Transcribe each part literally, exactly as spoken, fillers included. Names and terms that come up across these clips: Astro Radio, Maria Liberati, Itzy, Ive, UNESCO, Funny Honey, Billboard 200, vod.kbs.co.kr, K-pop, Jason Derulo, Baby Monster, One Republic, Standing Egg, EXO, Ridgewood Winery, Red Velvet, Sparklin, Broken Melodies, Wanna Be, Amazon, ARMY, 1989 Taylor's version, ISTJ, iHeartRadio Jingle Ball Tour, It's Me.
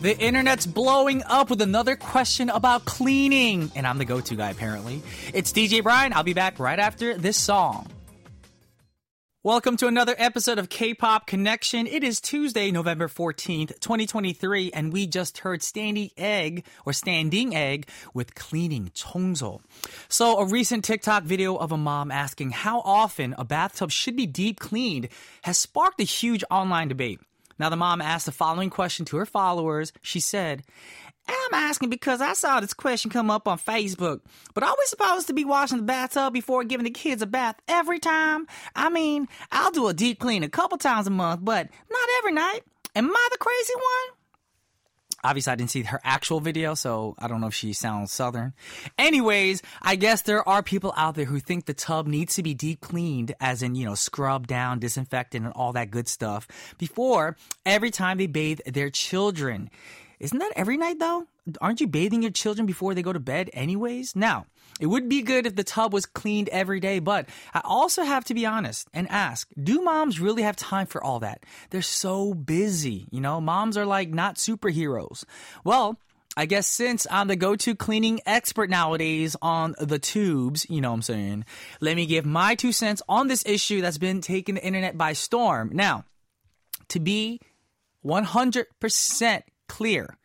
The internet's blowing up with another question about cleaning. And I'm the go-to guy, apparently. It's D J Brian. I'll be back right after this song. Welcome to another episode of K-pop Connection. It is Tuesday, November fourteenth, twenty twenty-three, and we just heard Standing Egg, or Standing Egg, with Cleaning Tongzil. So a recent TikTok video of a mom asking how often a bathtub should be deep cleaned has sparked a huge online debate. Now, the mom asked the following question to her followers. She said, I'm asking because I saw this question come up on Facebook, but are we supposed to be washing the bathtub before giving the kids a bath every time? I mean, I'll do a deep clean a couple times a month, but not every night. Am I the crazy one? Obviously, I didn't see her actual video, so I don't know if she sounds Southern. Anyways, I guess there are people out there who think the tub needs to be deep cleaned, as in, you know, scrubbed down, disinfected, and all that good stuff, before every time they bathe their children. Isn't that every night, though? Aren't you bathing your children before they go to bed anyways? Now, it would be good if the tub was cleaned every day, but I also have to be honest and ask, do moms really have time for all that? They're so busy, you know? Moms are like not superheroes. Well, I guess since I'm the go-to cleaning expert nowadays on the tubes, you know what I'm saying, let me give my two cents on this issue that's been taking the internet by storm. Now, to be one hundred percent clear,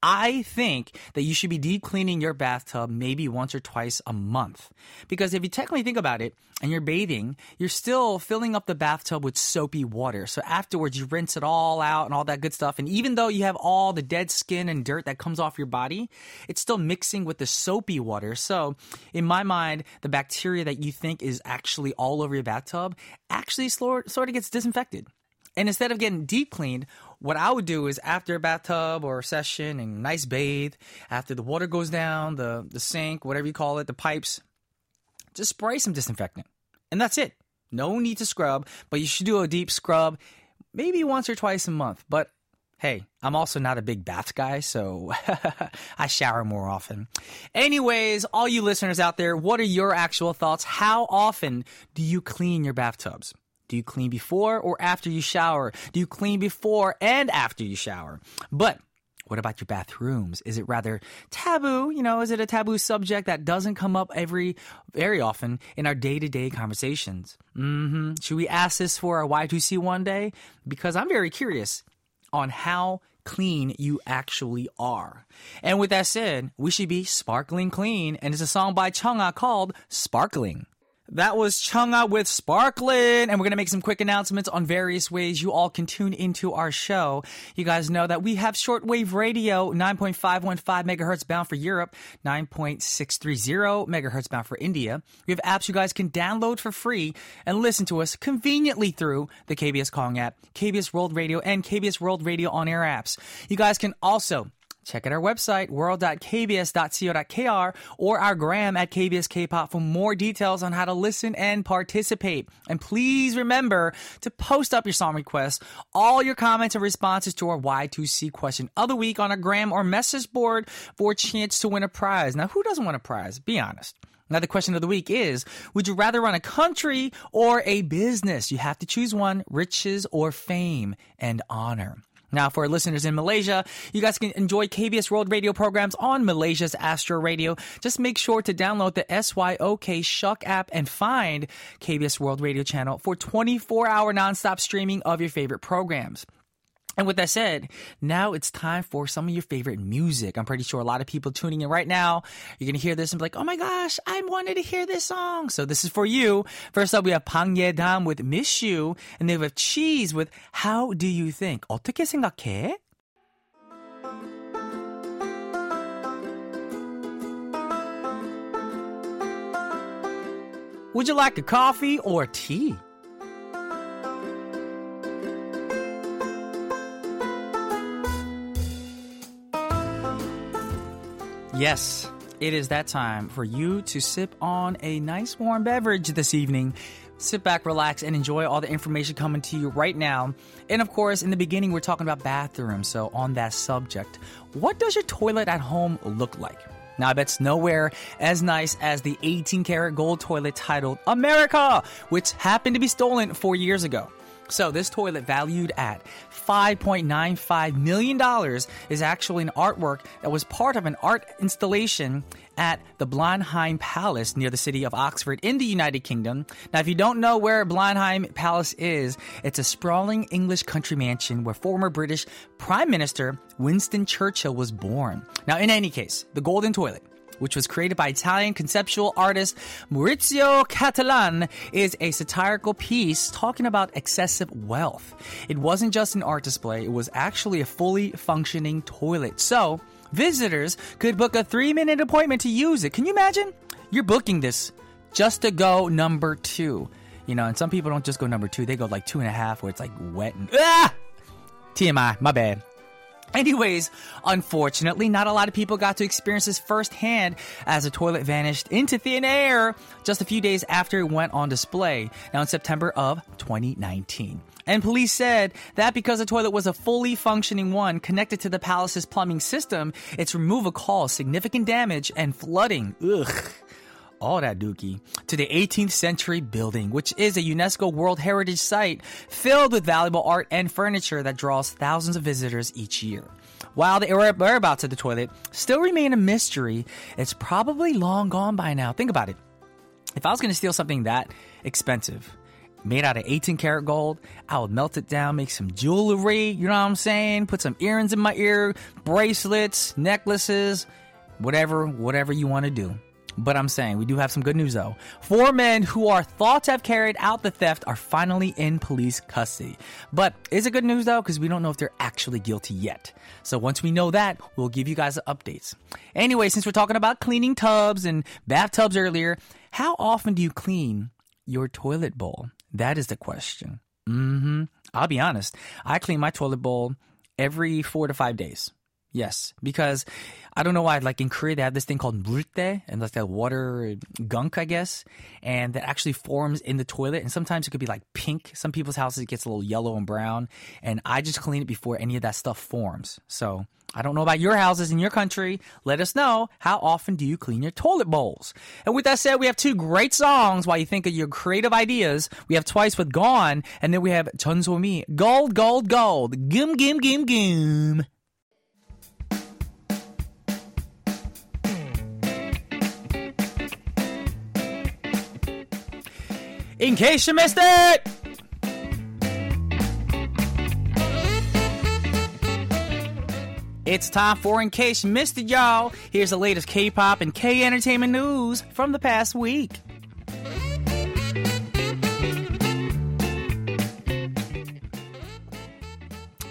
I think that you should be deep cleaning your bathtub maybe once or twice a month. Because if you technically think about it, and you're bathing, you're still filling up the bathtub with soapy water. So afterwards, you rinse it all out and all that good stuff. And even though you have all the dead skin and dirt that comes off your body, it's still mixing with the soapy water. So in my mind, the bacteria that you think is actually all over your bathtub actually sort of gets disinfected. And instead of getting deep cleaned, what I would do is after a bathtub or a session and a nice bathe, after the water goes down, the, the sink, whatever you call it, the pipes, just spray some disinfectant. And that's it. No need to scrub, but you should do a deep scrub maybe once or twice a month. But hey, I'm also not a big bath guy, so I shower more often. Anyways, all you listeners out there, what are your actual thoughts? How often do you clean your bathtubs? Do you clean before or after you shower? Do you clean before and after you shower? But what about your bathrooms? Is it rather taboo? You know, is it a taboo subject that doesn't come up every, very often in our day-to-day conversations? Mm-hmm. Should we ask this for our Y two C one day? Because I'm very curious on how clean you actually are. And with that said, we should be sparkling clean. And it's a song by Chungha called Sparkling. That was Chungha with Sparklin, and we're going to make some quick announcements on various ways you all can tune into our show. You guys know that we have shortwave radio, nine point five one five megahertz bound for Europe, nine point six three zero megahertz bound for India. We have apps you guys can download for free and listen to us conveniently through the K B S Calling app, K B S World Radio, and K B S World Radio on-air apps. You guys can also check out our website, world dot k b s dot co dot k r, or our gram at kbskpop for more details on how to listen and participate. And please remember to post up your song requests, all your comments and responses to our Y two C question of the week on our gram or message board for a chance to win a prize. Now, who doesn't want a prize? Be honest. Now, the question of the week is, would you rather run a country or a business? You have to choose one, riches or fame and honor. Now, for our listeners in Malaysia, you guys can enjoy K B S World Radio programs on Malaysia's Astro Radio. Just make sure to download the S Y O K Shock app and find K B S World Radio channel for twenty-four hour nonstop streaming of your favorite programs. And with that said, now it's time for some of your favorite music. I'm pretty sure a lot of people tuning in right now, you're going to hear this and be like, oh my gosh, I wanted to hear this song. So this is for you. First up, we have Pang Ye Dam with Miss You. And then we have Cheese with How Do You Think? 어떻게 생각해? Would you like a coffee or tea? Yes, it is that time for you to sip on a nice warm beverage this evening. Sit back, relax, and enjoy all the information coming to you right now. And of course, in the beginning, we're talking about bathrooms. So on that subject, what does your toilet at home look like? Now, I bet it's nowhere as nice as the eighteen karat gold toilet titled America, which happened to be stolen four years ago. So this toilet, valued at five point nine five million dollars, is actually an artwork that was part of an art installation at the Blenheim Palace near the city of Oxford in the United Kingdom. Now, if you don't know where Blenheim Palace is, it's a sprawling English country mansion where former British Prime Minister Winston Churchill was born. Now, in any case, the Golden Toilet, which was created by Italian conceptual artist Maurizio Cattelan, is a satirical piece talking about excessive wealth. It wasn't just an art display, it was actually a fully functioning toilet. So, visitors could book a three-minute appointment to use it. Can you imagine? You're booking this just to go number two. You know, and some people don't just go number two, they go like two and a half where it's like wet and... Ah! T M I, my bad. Anyways, unfortunately, not a lot of people got to experience this firsthand as the toilet vanished into thin air just a few days after it went on display, now in September of twenty nineteen. And police said that because the toilet was a fully functioning one connected to the palace's plumbing system, its removal caused significant damage and flooding. Ugh. All that dookie, to the eighteenth century building, which is a UNESCO World Heritage Site filled with valuable art and furniture that draws thousands of visitors each year. While the whereabouts of the toilet still remain a mystery, it's probably long gone by now. Think about it. If I was going to steal something that expensive, made out of eighteen karat gold, I would melt it down, make some jewelry, you know what I'm saying? Put some earrings in my ear, bracelets, necklaces, whatever, whatever you want to do. But I'm saying, we do have some good news, though. Four men who are thought to have carried out the theft are finally in police custody. But is it good news, though? Because we don't know if they're actually guilty yet. So once we know that, we'll give you guys the updates. Anyway, since we're talking about cleaning tubs and bathtubs earlier, how often do you clean your toilet bowl? That is the question. Mm-hmm. I'll be honest. I clean my toilet bowl every four to five days. Yes, because I don't know why, like in Korea, they have this thing called muldae, and like that water gunk, I guess, and that actually forms in the toilet, and sometimes it could be like pink. Some people's houses, it gets a little yellow and brown, and I just clean it before any of that stuff forms. So I don't know about your houses in your country. Let us know, how often do you clean your toilet bowls? And with that said, we have two great songs while you think of your creative ideas. We have Twice with Gone, and then we have Chun So-mi, Gold, Gold, Gold, Gim, Gim, Gim, Gim. In case you missed it! It's time for In Case You Missed It, y'all. Here's the latest K-pop and K-entertainment news from the past week.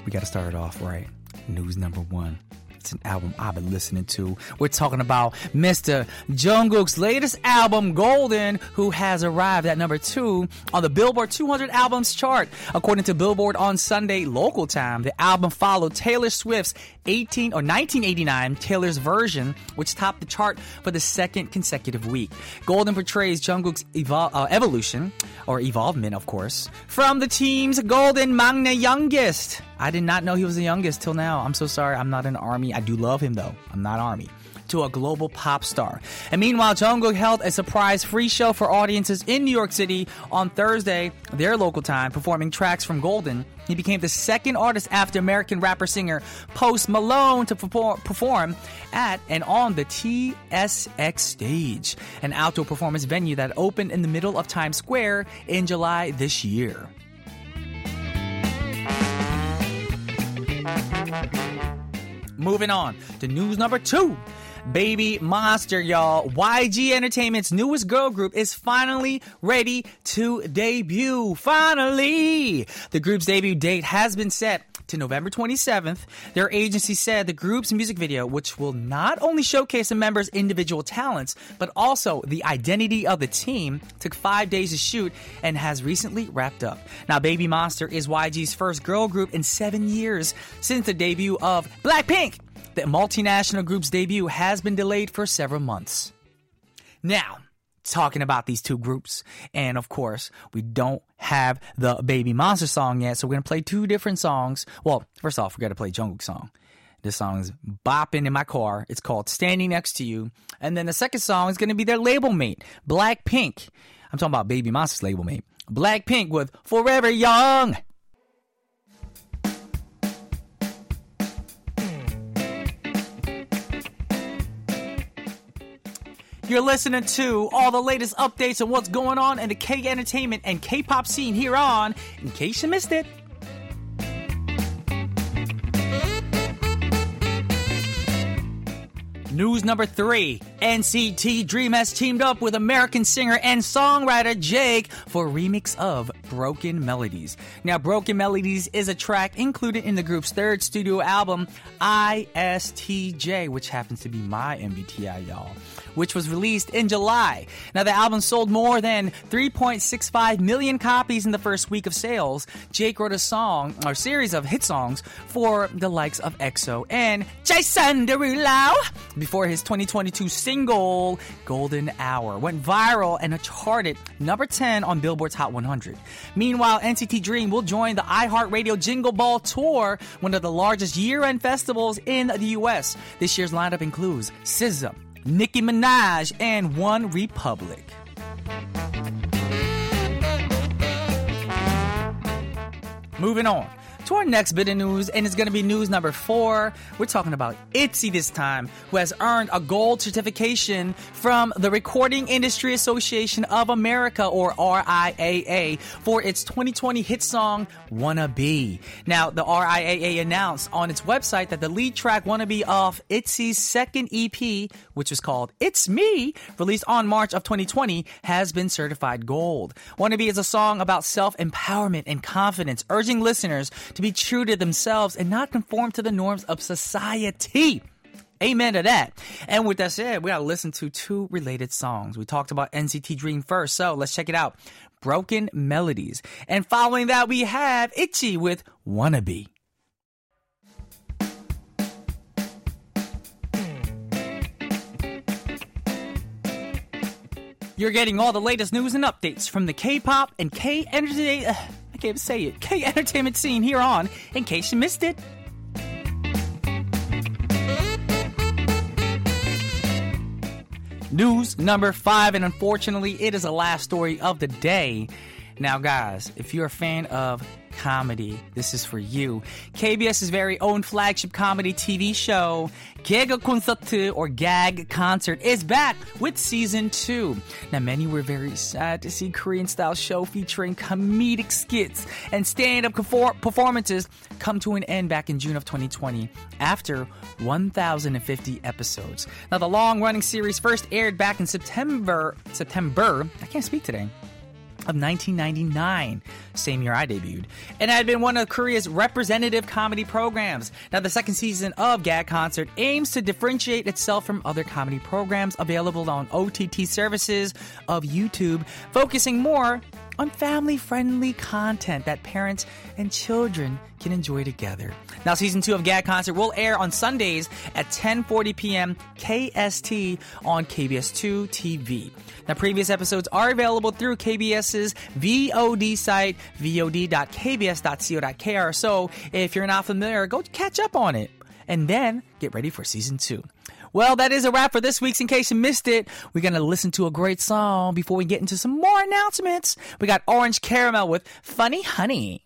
We gotta start it off right. News number one. It's an album I've been listening to. We're talking about Mister Jungkook's latest album, Golden, who has arrived at number two on the Billboard two hundred albums chart. According to Billboard on Sunday local time, the album followed Taylor Swift's nineteen eighty-nine Taylor's version, which topped the chart for the second consecutive week. Golden portrays Jungkook's evol- uh, evolution, or evolvement, of course, from the team's Golden Mangne youngest. I did not know he was the youngest till now. I'm so sorry. I'm not an ARMY. I do love him, though. I'm not ARMY. To a global pop star. And meanwhile, Jungkook held a surprise free show for audiences in New York City on Thursday, their local time, performing tracks from Golden. He became the second artist after American rapper-singer Post Malone to perform at and on the T S X stage, an outdoor performance venue that opened in the middle of Times Square in July this year. Moving on to news number two. Baby Monster, y'all. Y G Entertainment's newest girl group is finally ready to debut. Finally! The group's debut date has been set to November twenty-seventh. Their agency said the group's music video, which will not only showcase the members' individual talents, but also the identity of the team, took five days to shoot and has recently wrapped up. Now, Baby Monster is Y G's first girl group in seven years since the debut of Blackpink. The multinational group's debut has been delayed for several months. Now, talking about these two groups, and of course, we don't have the Baby Monster song yet, so we're going to play two different songs. Well, first off, we got to play Jungkook's song. This song is bopping in my car. It's called Standing Next to You. And then the second song is going to be their label mate, Blackpink. I'm talking about Baby Monster's label mate, Blackpink, with Forever Young. You're listening to all the latest updates on what's going on in the K entertainment and K-pop scene here on In Case You Missed It. News number three, N C T Dream has teamed up with American singer and songwriter Jake for a remix of Broken Melodies. Now, Broken Melodies is a track included in the group's third studio album, I S T J, which happens to be my M B T I, y'all, which was released in July. Now, the album sold more than three point six five million copies in the first week of sales. Jake wrote a song, or series of hit songs, for the likes of E X O and Jason Derulo before his twenty twenty-two single, Golden Hour, went viral and charted number ten on Billboard's Hot one hundred. Meanwhile, N C T Dream will join the iHeartRadio Jingle Ball Tour, one of the largest year-end festivals in the U S. This year's lineup includes S Z A, Nicki Minaj, and One Republic. Moving on to our next bit of news, and it's going to be news number four. We're talking about ITZY this time, who has earned a gold certification from the Recording Industry Association of America, or R I A A, for its twenty twenty hit song, Wanna Be. Now, the R I A A announced on its website that the lead track, Wanna Be, off ITZY's second E P, which was called It's Me, released on March of twenty twenty, has been certified gold. Wanna Be is a song about self-empowerment and confidence, urging listeners to be true to themselves and not conform to the norms of society. Amen to that. And with that said, we gotta listen to two related songs. We talked about N C T Dream first, so let's check it out. Broken Melodies. And following that, we have ITZY with Wanna Be. You're getting all the latest news and updates from the K-pop and K-energy... Uh, Can't say it. K entertainment scene here on In Case You Missed It. News number five, and unfortunately, it is the last story of the day. Now, guys, if you're a fan of comedy, this is for you. KBS's very own flagship comedy T V show, Gag Concert, or Gag Concert, is back with season two. Now, many were very sad to see Korean-style show featuring comedic skits and stand-up conform- performances come to an end back in June of twenty twenty after one thousand fifty episodes. Now, the long-running series first aired back in September. September. I can't speak today. Of nineteen ninety-nine, same year I debuted, and had been one of Korea's representative comedy programs. Now, the second season of Gag Concert aims to differentiate itself from other comedy programs available on O T T services of YouTube, focusing more on family-friendly content that parents and children can enjoy together. Now, Season two of Gag Concert will air on Sundays at ten forty p.m. K S T on K B S two T V. Now, previous episodes are available through KBS's V O D site, v o d dot k b s dot co dot k r. So, if you're not familiar, go catch up on it. And then, get ready for Season two. Well, that is a wrap for this week's In Case You Missed It. We're going to listen to a great song before we get into some more announcements. We got Orange Caramel with Funny Honey.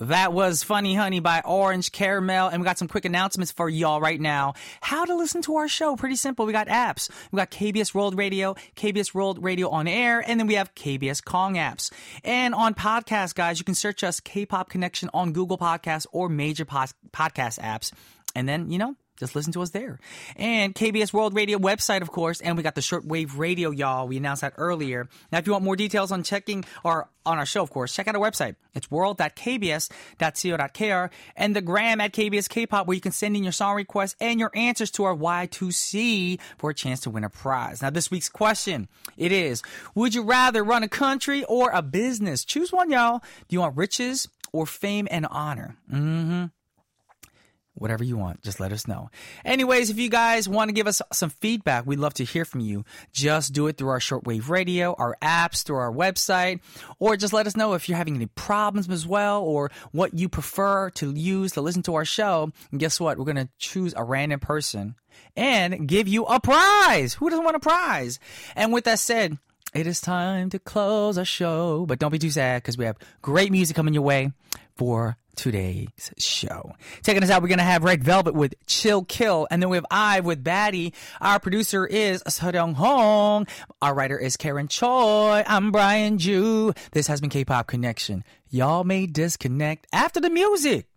That was Funny Honey by Orange Caramel. And we got some quick announcements for y'all right now. How to listen to our show. Pretty simple. We got apps. We got K B S World Radio, K B S World Radio on air, and then we have K B S Kong apps. And on podcast, guys, you can search us K-Pop Connection on Google Podcasts or major pod- podcast apps. And then, you know, just listen to us there. And K B S World Radio website, of course. And we got the shortwave radio, y'all. We announced that earlier. Now, if you want more details on checking or on our show, of course, check out our website. It's world dot k b s dot co dot k r. And the gram at KBSKpop, where you can send in your song requests and your answers to our Y two C for a chance to win a prize. Now, this week's question, it is, would you rather run a country or a business? Choose one, y'all. Do you want riches or fame and honor? Mm-hmm. Whatever you want, just let us know. Anyways, if you guys want to give us some feedback, we'd love to hear from you. Just do it through our shortwave radio, our apps, through our website, or just let us know if you're having any problems as well or what you prefer to use to listen to our show. And guess what? We're going to choose a random person and give you a prize. Who doesn't want a prize? And with that said, it is time to close our show. But don't be too sad because we have great music coming your way for today's show. Taking us out, we're going to have Red Velvet with Chill Kill, and then we have Ive with Baddie. Our producer is Seoryung Hong. Our writer is Karen Choi. I'm Brian Ju. This has been K-pop Connection. Y'all may disconnect after the music.